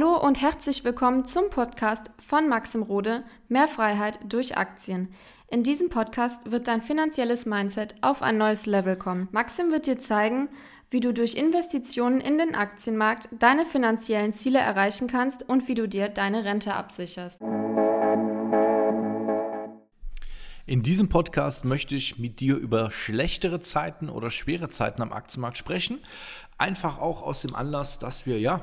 Hallo und herzlich willkommen zum Podcast von Maxim Rode, mehr Freiheit durch Aktien. In diesem Podcast wird dein finanzielles Mindset auf ein neues Level kommen. Maxim wird dir zeigen, wie du durch Investitionen in den Aktienmarkt deine finanziellen Ziele erreichen kannst und wie du dir deine Rente absicherst. In diesem Podcast möchte ich mit dir über schlechtere Zeiten oder schwere Zeiten am Aktienmarkt sprechen. Einfach auch aus dem Anlass, dass wir,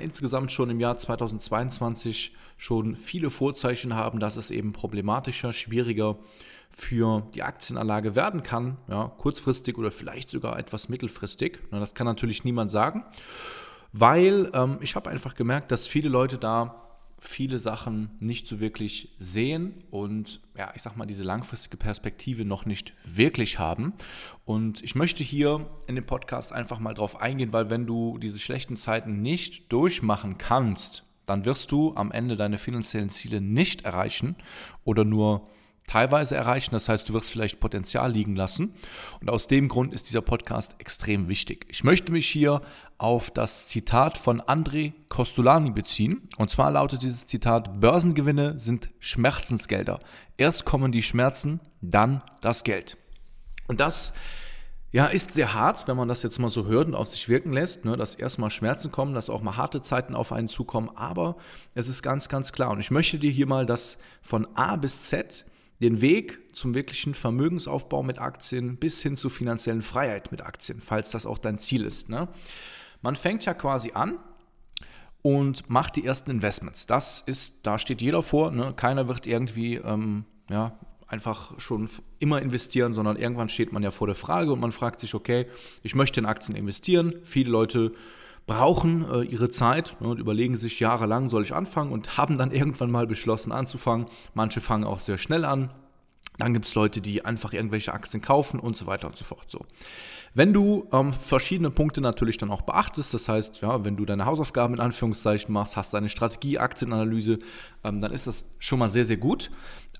insgesamt schon im Jahr 2022 schon viele Vorzeichen haben, dass es eben problematischer, schwieriger für die Aktienanlage werden kann. Ja, kurzfristig oder vielleicht sogar etwas mittelfristig. Na, das kann natürlich niemand sagen, weil ich habe einfach gemerkt, dass viele Leute da viele Sachen nicht so wirklich sehen und diese langfristige Perspektive noch nicht wirklich haben. Und ich möchte hier in dem Podcast einfach mal drauf eingehen, weil wenn du diese schlechten Zeiten nicht durchmachen kannst, dann wirst du am Ende deine finanziellen Ziele nicht erreichen oder nur teilweise erreichen. Das heißt, du wirst vielleicht Potenzial liegen lassen. Und aus dem Grund ist dieser Podcast extrem wichtig. Ich möchte mich hier auf das Zitat von André Kostolany beziehen. Und zwar lautet dieses Zitat: Börsengewinne sind Schmerzensgelder. Erst kommen die Schmerzen, dann das Geld. Und das ist sehr hart, wenn man das jetzt mal so hört und auf sich wirken lässt, ne, dass erstmal Schmerzen kommen, dass auch mal harte Zeiten auf einen zukommen. Aber es ist ganz, ganz klar. Und ich möchte dir hier mal das von A bis Z, den Weg zum wirklichen Vermögensaufbau mit Aktien bis hin zur finanziellen Freiheit mit Aktien, falls das auch dein Ziel ist. Ne? Man fängt ja quasi an und macht die ersten Investments. Da steht jeder vor. Ne? Keiner wird irgendwie einfach schon immer investieren, sondern irgendwann steht man ja vor der Frage und man fragt sich, okay, ich möchte in Aktien investieren. Viele Leute brauchen ihre Zeit und überlegen sich jahrelang, soll ich anfangen, und haben dann irgendwann mal beschlossen anzufangen. Manche fangen auch sehr schnell an. Dann gibt es Leute, die einfach irgendwelche Aktien kaufen und so weiter und so fort. So. Wenn du verschiedene Punkte natürlich dann auch beachtest, das heißt, wenn du deine Hausaufgaben in Anführungszeichen machst, hast deine Strategie, Aktienanalyse, dann ist das schon mal sehr, sehr gut.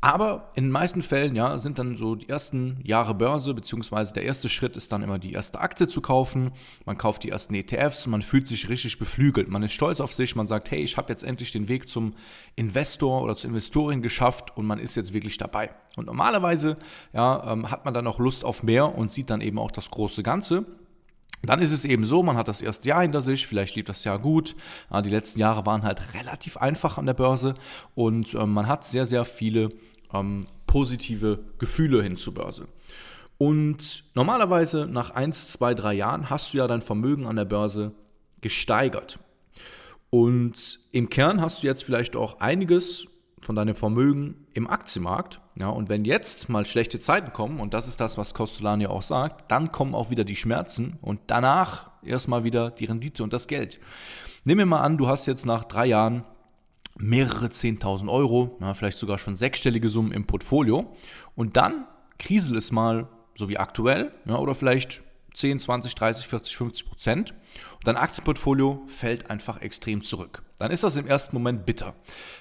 Aber in den meisten Fällen sind dann so die ersten Jahre Börse, beziehungsweise der erste Schritt ist dann immer die erste Aktie zu kaufen. Man kauft die ersten ETFs, man fühlt sich richtig beflügelt, man ist stolz auf sich, man sagt, hey, ich habe jetzt endlich den Weg zum Investor oder zur Investorin geschafft und man ist jetzt wirklich dabei. Und normalerweise hat man dann auch Lust auf mehr und sieht dann eben auch das große Ganze. Dann ist es eben so, man hat das erste Jahr hinter sich, vielleicht lief das Jahr gut, die letzten Jahre waren halt relativ einfach an der Börse und man hat sehr, sehr viele positive Gefühle hin zur Börse. Und normalerweise nach 1, 2, 3 Jahren hast du ja dein Vermögen an der Börse gesteigert. Und im Kern hast du jetzt vielleicht auch einiges von deinem Vermögen im Aktienmarkt. Und wenn jetzt mal schlechte Zeiten kommen, und das ist das, was Kostolany auch sagt, dann kommen auch wieder die Schmerzen und danach erstmal wieder die Rendite und das Geld. Nehmen wir mal an, du hast jetzt nach 3 Jahren mehrere 10.000 Euro, vielleicht sogar schon sechsstellige Summen im Portfolio, und dann kriselt es mal, so wie aktuell, oder vielleicht 10, 20, 30, 40, 50%, und dein Aktienportfolio fällt einfach extrem zurück. Dann ist das im ersten Moment bitter.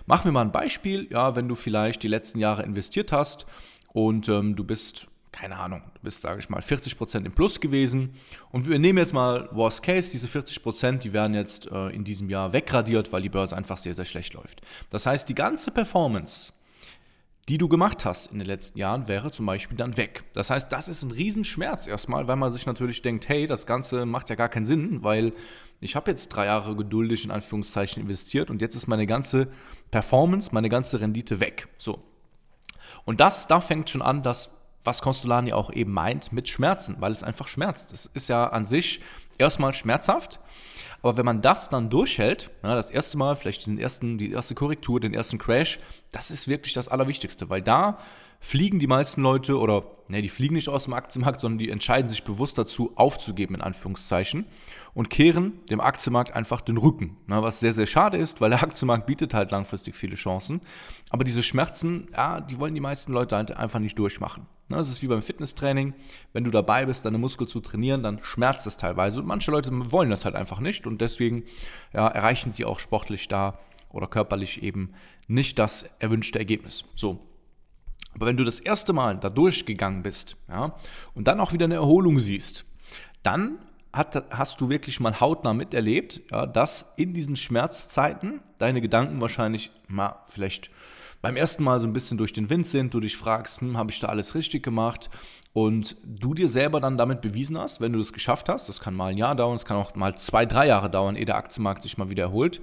Machen wir mal ein Beispiel, wenn du vielleicht die letzten Jahre investiert hast und du bist, sage ich mal, 40% im Plus gewesen, und wir nehmen jetzt mal Worst Case, diese 40%, die werden jetzt in diesem Jahr wegradiert, weil die Börse einfach sehr, sehr schlecht läuft. Das heißt, die ganze Performance, die du gemacht hast in den letzten Jahren, wäre zum Beispiel dann weg. Das heißt, das ist ein Riesenschmerz erstmal, weil man sich natürlich denkt, hey, das Ganze macht ja gar keinen Sinn, weil ich habe jetzt 3 Jahre geduldig in Anführungszeichen investiert und jetzt ist meine ganze Performance, meine ganze Rendite weg. So. Und da fängt schon an, was Kostolany auch eben meint mit Schmerzen, weil es einfach schmerzt. Das ist ja an sich erstmal schmerzhaft, aber wenn man das dann durchhält, das erste Mal, vielleicht die erste Korrektur, den ersten Crash, das ist wirklich das Allerwichtigste, weil da fliegen die meisten Leute, die fliegen nicht aus dem Aktienmarkt, sondern die entscheiden sich bewusst dazu, aufzugeben in Anführungszeichen, und kehren dem Aktienmarkt einfach den Rücken, was sehr, sehr schade ist, weil der Aktienmarkt bietet halt langfristig viele Chancen, aber diese Schmerzen, die wollen die meisten Leute halt einfach nicht durchmachen. Das ist wie beim Fitnesstraining, wenn du dabei bist, deine Muskeln zu trainieren, dann schmerzt es teilweise, und manche Leute wollen das halt einfach nicht und deswegen erreichen sie auch sportlich da oder körperlich eben nicht das erwünschte Ergebnis. So. Aber wenn du das erste Mal da durchgegangen bist und dann auch wieder eine Erholung siehst, dann hast du wirklich mal hautnah miterlebt, ja, dass in diesen Schmerzzeiten deine Gedanken wahrscheinlich mal vielleicht beim ersten Mal so ein bisschen durch den Wind sind, du dich fragst, habe ich da alles richtig gemacht, und du dir selber dann damit bewiesen hast, wenn du das geschafft hast, das kann mal ein Jahr dauern, es kann auch mal 2-3 Jahre dauern, ehe der Aktienmarkt sich mal wieder erholt,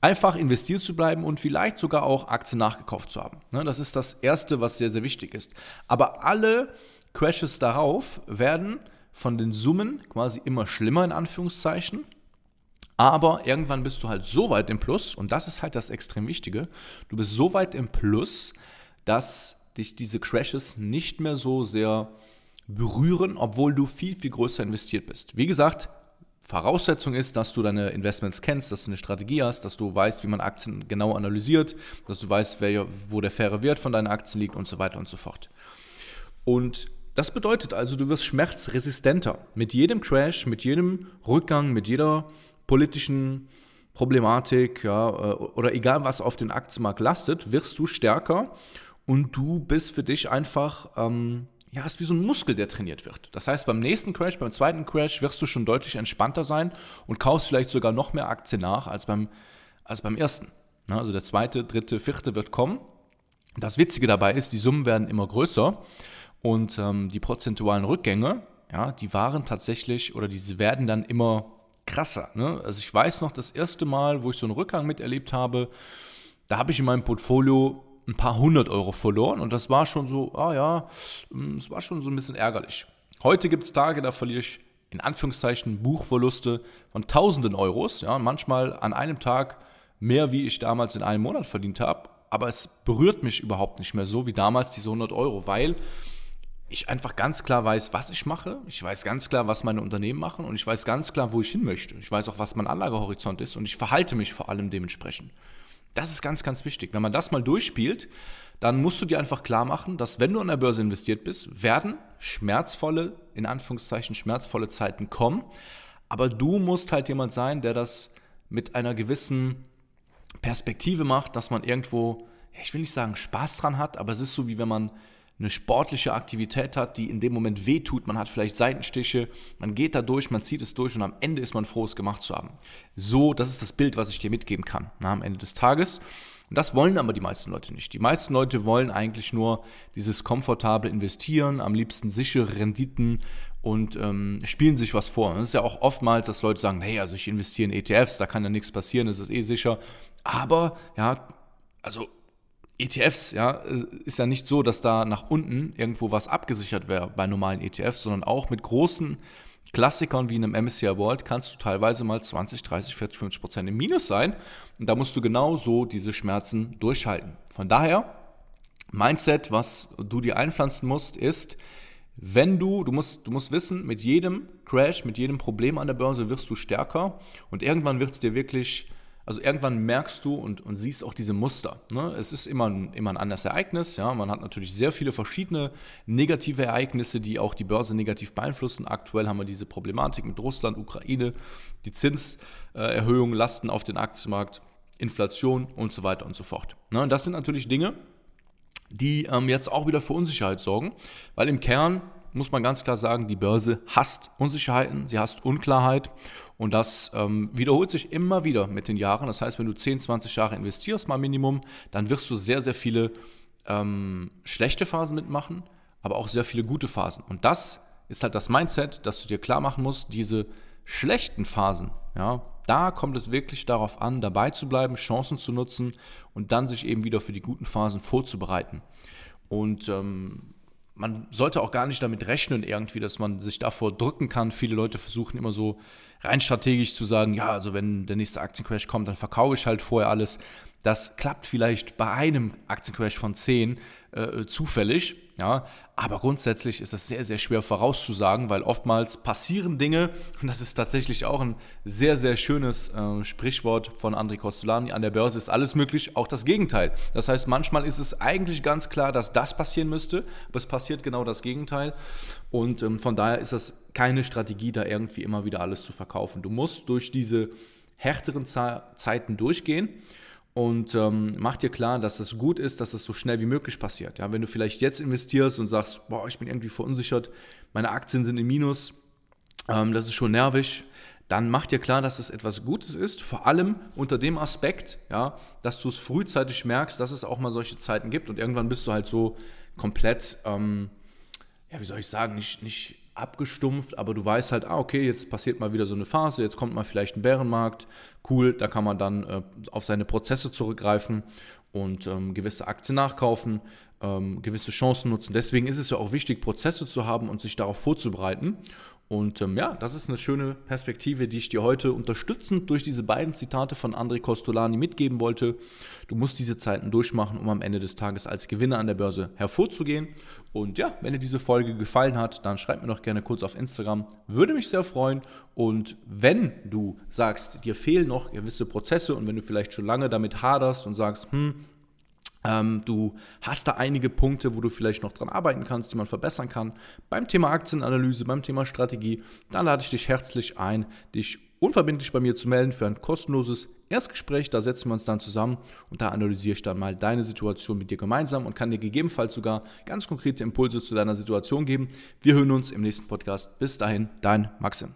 einfach investiert zu bleiben und vielleicht sogar auch Aktien nachgekauft zu haben. Das ist das Erste, was sehr, sehr wichtig ist. Aber alle Crashes darauf werden von den Summen quasi immer schlimmer, in Anführungszeichen. Aber irgendwann bist du halt so weit im Plus, und das ist halt das extrem Wichtige, du bist so weit im Plus, dass dich diese Crashes nicht mehr so sehr berühren, obwohl du viel, viel größer investiert bist. Wie gesagt, Voraussetzung ist, dass du deine Investments kennst, dass du eine Strategie hast, dass du weißt, wie man Aktien genau analysiert, dass du weißt, wo der faire Wert von deinen Aktien liegt und so weiter und so fort. Und das bedeutet also, du wirst schmerzresistenter. Mit jedem Crash, mit jedem Rückgang, mit jeder politischen Problematik, ja, oder egal was auf den Aktienmarkt lastet, wirst du stärker, und du bist für dich einfach, ist wie so ein Muskel, der trainiert wird. Das heißt, beim zweiten Crash wirst du schon deutlich entspannter sein und kaufst vielleicht sogar noch mehr Aktien nach als beim ersten. Ja, also der zweite, dritte, vierte wird kommen. Das Witzige dabei ist, die Summen werden immer größer, und die prozentualen Rückgänge, ja, die werden dann immer krasser. Ne? Also ich weiß noch, das erste Mal, wo ich so einen Rückgang miterlebt habe, da habe ich in meinem Portfolio ein paar 100 Euro verloren, und das war schon so, es war schon so ein bisschen ärgerlich. Heute gibt es Tage, da verliere ich in Anführungszeichen Buchverluste von tausenden Euros, ja, manchmal an einem Tag mehr, wie ich damals in einem Monat verdient habe, aber es berührt mich überhaupt nicht mehr so wie damals diese 100 Euro, weil ich einfach ganz klar weiß, was ich mache, ich weiß ganz klar, was meine Unternehmen machen, und ich weiß ganz klar, wo ich hin möchte. Ich weiß auch, was mein Anlagehorizont ist, und ich verhalte mich vor allem dementsprechend. Das ist ganz, ganz wichtig. Wenn man das mal durchspielt, dann musst du dir einfach klar machen, dass wenn du an der Börse investiert bist, werden schmerzvolle Zeiten kommen, aber du musst halt jemand sein, der das mit einer gewissen Perspektive macht, dass man irgendwo, ich will nicht sagen Spaß dran hat, aber es ist so, wie wenn man eine sportliche Aktivität hat, die in dem Moment wehtut, man hat vielleicht Seitenstiche, man geht da durch, man zieht es durch, und am Ende ist man froh, es gemacht zu haben. So, das ist das Bild, was ich dir mitgeben kann, am Ende des Tages. Und das wollen aber die meisten Leute nicht. Die meisten Leute wollen eigentlich nur dieses komfortable Investieren, am liebsten sichere Renditen, und spielen sich was vor. Das ist ja auch oftmals, dass Leute sagen, hey, also ich investiere in ETFs, da kann ja nichts passieren, das ist eh sicher. Aber, ETFs, ist ja nicht so, dass da nach unten irgendwo was abgesichert wäre bei normalen ETFs, sondern auch mit großen Klassikern wie einem MSCI World kannst du teilweise mal 20, 30, 40, 50% im Minus sein, und da musst du genau so diese Schmerzen durchhalten. Von daher, Mindset, was du dir einpflanzen musst, ist, wenn du musst wissen, mit jedem Crash, mit jedem Problem an der Börse wirst du stärker, und irgendwann wird es dir wirklich... Also irgendwann merkst du und siehst auch diese Muster. Ne? Es ist immer ein anderes Ereignis. Ja? Man hat natürlich sehr viele verschiedene negative Ereignisse, die auch die Börse negativ beeinflussen. Aktuell haben wir diese Problematik mit Russland, Ukraine, die Zinserhöhungen lasten auf den Aktienmarkt, Inflation und so weiter und so fort. Ne? Und das sind natürlich Dinge, die jetzt auch wieder für Unsicherheit sorgen, weil im Kern muss man ganz klar sagen, die Börse hasst Unsicherheiten, sie hasst Unklarheit, und das wiederholt sich immer wieder mit den Jahren. Das heißt, wenn du 10, 20 Jahre investierst, mal Minimum, dann wirst du sehr, sehr viele schlechte Phasen mitmachen, aber auch sehr viele gute Phasen. Und das ist halt das Mindset, dass du dir klar machen musst, diese schlechten Phasen, ja, da kommt es wirklich darauf an, dabei zu bleiben, Chancen zu nutzen und dann sich eben wieder für die guten Phasen vorzubereiten. Und man sollte auch gar nicht damit rechnen irgendwie, dass man sich davor drücken kann. Viele Leute versuchen immer so rein strategisch zu sagen, ja, also wenn der nächste Aktiencrash kommt, dann verkaufe ich halt vorher alles. Das klappt vielleicht bei einem Aktiencrash von 10 zufällig, ja, aber grundsätzlich ist das sehr, sehr schwer vorauszusagen, weil oftmals passieren Dinge, und das ist tatsächlich auch ein sehr, sehr schönes Sprichwort von André Kostolany, an der Börse ist alles möglich, auch das Gegenteil. Das heißt, manchmal ist es eigentlich ganz klar, dass das passieren müsste, aber es passiert genau das Gegenteil, und von daher ist das keine Strategie, da irgendwie immer wieder alles zu verkaufen. Du musst durch diese härteren Zeiten durchgehen. Und mach dir klar, dass das gut ist, dass das so schnell wie möglich passiert. Ja, wenn du vielleicht jetzt investierst und sagst, boah, ich bin irgendwie verunsichert, meine Aktien sind im Minus, Das ist schon nervig. Dann mach dir klar, dass es etwas Gutes ist, vor allem unter dem Aspekt, ja, dass du es frühzeitig merkst, dass es auch mal solche Zeiten gibt und irgendwann bist du halt so komplett, nicht abgestumpft, aber du weißt halt, jetzt passiert mal wieder so eine Phase, jetzt kommt mal vielleicht ein Bärenmarkt, cool, da kann man dann auf seine Prozesse zurückgreifen und gewisse Aktien nachkaufen, gewisse Chancen nutzen. Deswegen ist es ja auch wichtig, Prozesse zu haben und sich darauf vorzubereiten. Und das ist eine schöne Perspektive, die ich dir heute unterstützend durch diese beiden Zitate von André Kostolany mitgeben wollte. Du musst diese Zeiten durchmachen, um am Ende des Tages als Gewinner an der Börse hervorzugehen. Und ja, wenn dir diese Folge gefallen hat, dann schreib mir doch gerne kurz auf Instagram. Würde mich sehr freuen. Und wenn du sagst, dir fehlen noch gewisse Prozesse und wenn du vielleicht schon lange damit haderst und sagst, du hast da einige Punkte, wo du vielleicht noch dran arbeiten kannst, die man verbessern kann. Beim Thema Aktienanalyse, beim Thema Strategie, dann lade ich dich herzlich ein, dich unverbindlich bei mir zu melden für ein kostenloses Erstgespräch. Da setzen wir uns dann zusammen und da analysiere ich dann mal deine Situation mit dir gemeinsam und kann dir gegebenenfalls sogar ganz konkrete Impulse zu deiner Situation geben. Wir hören uns im nächsten Podcast. Bis dahin, dein Maxim.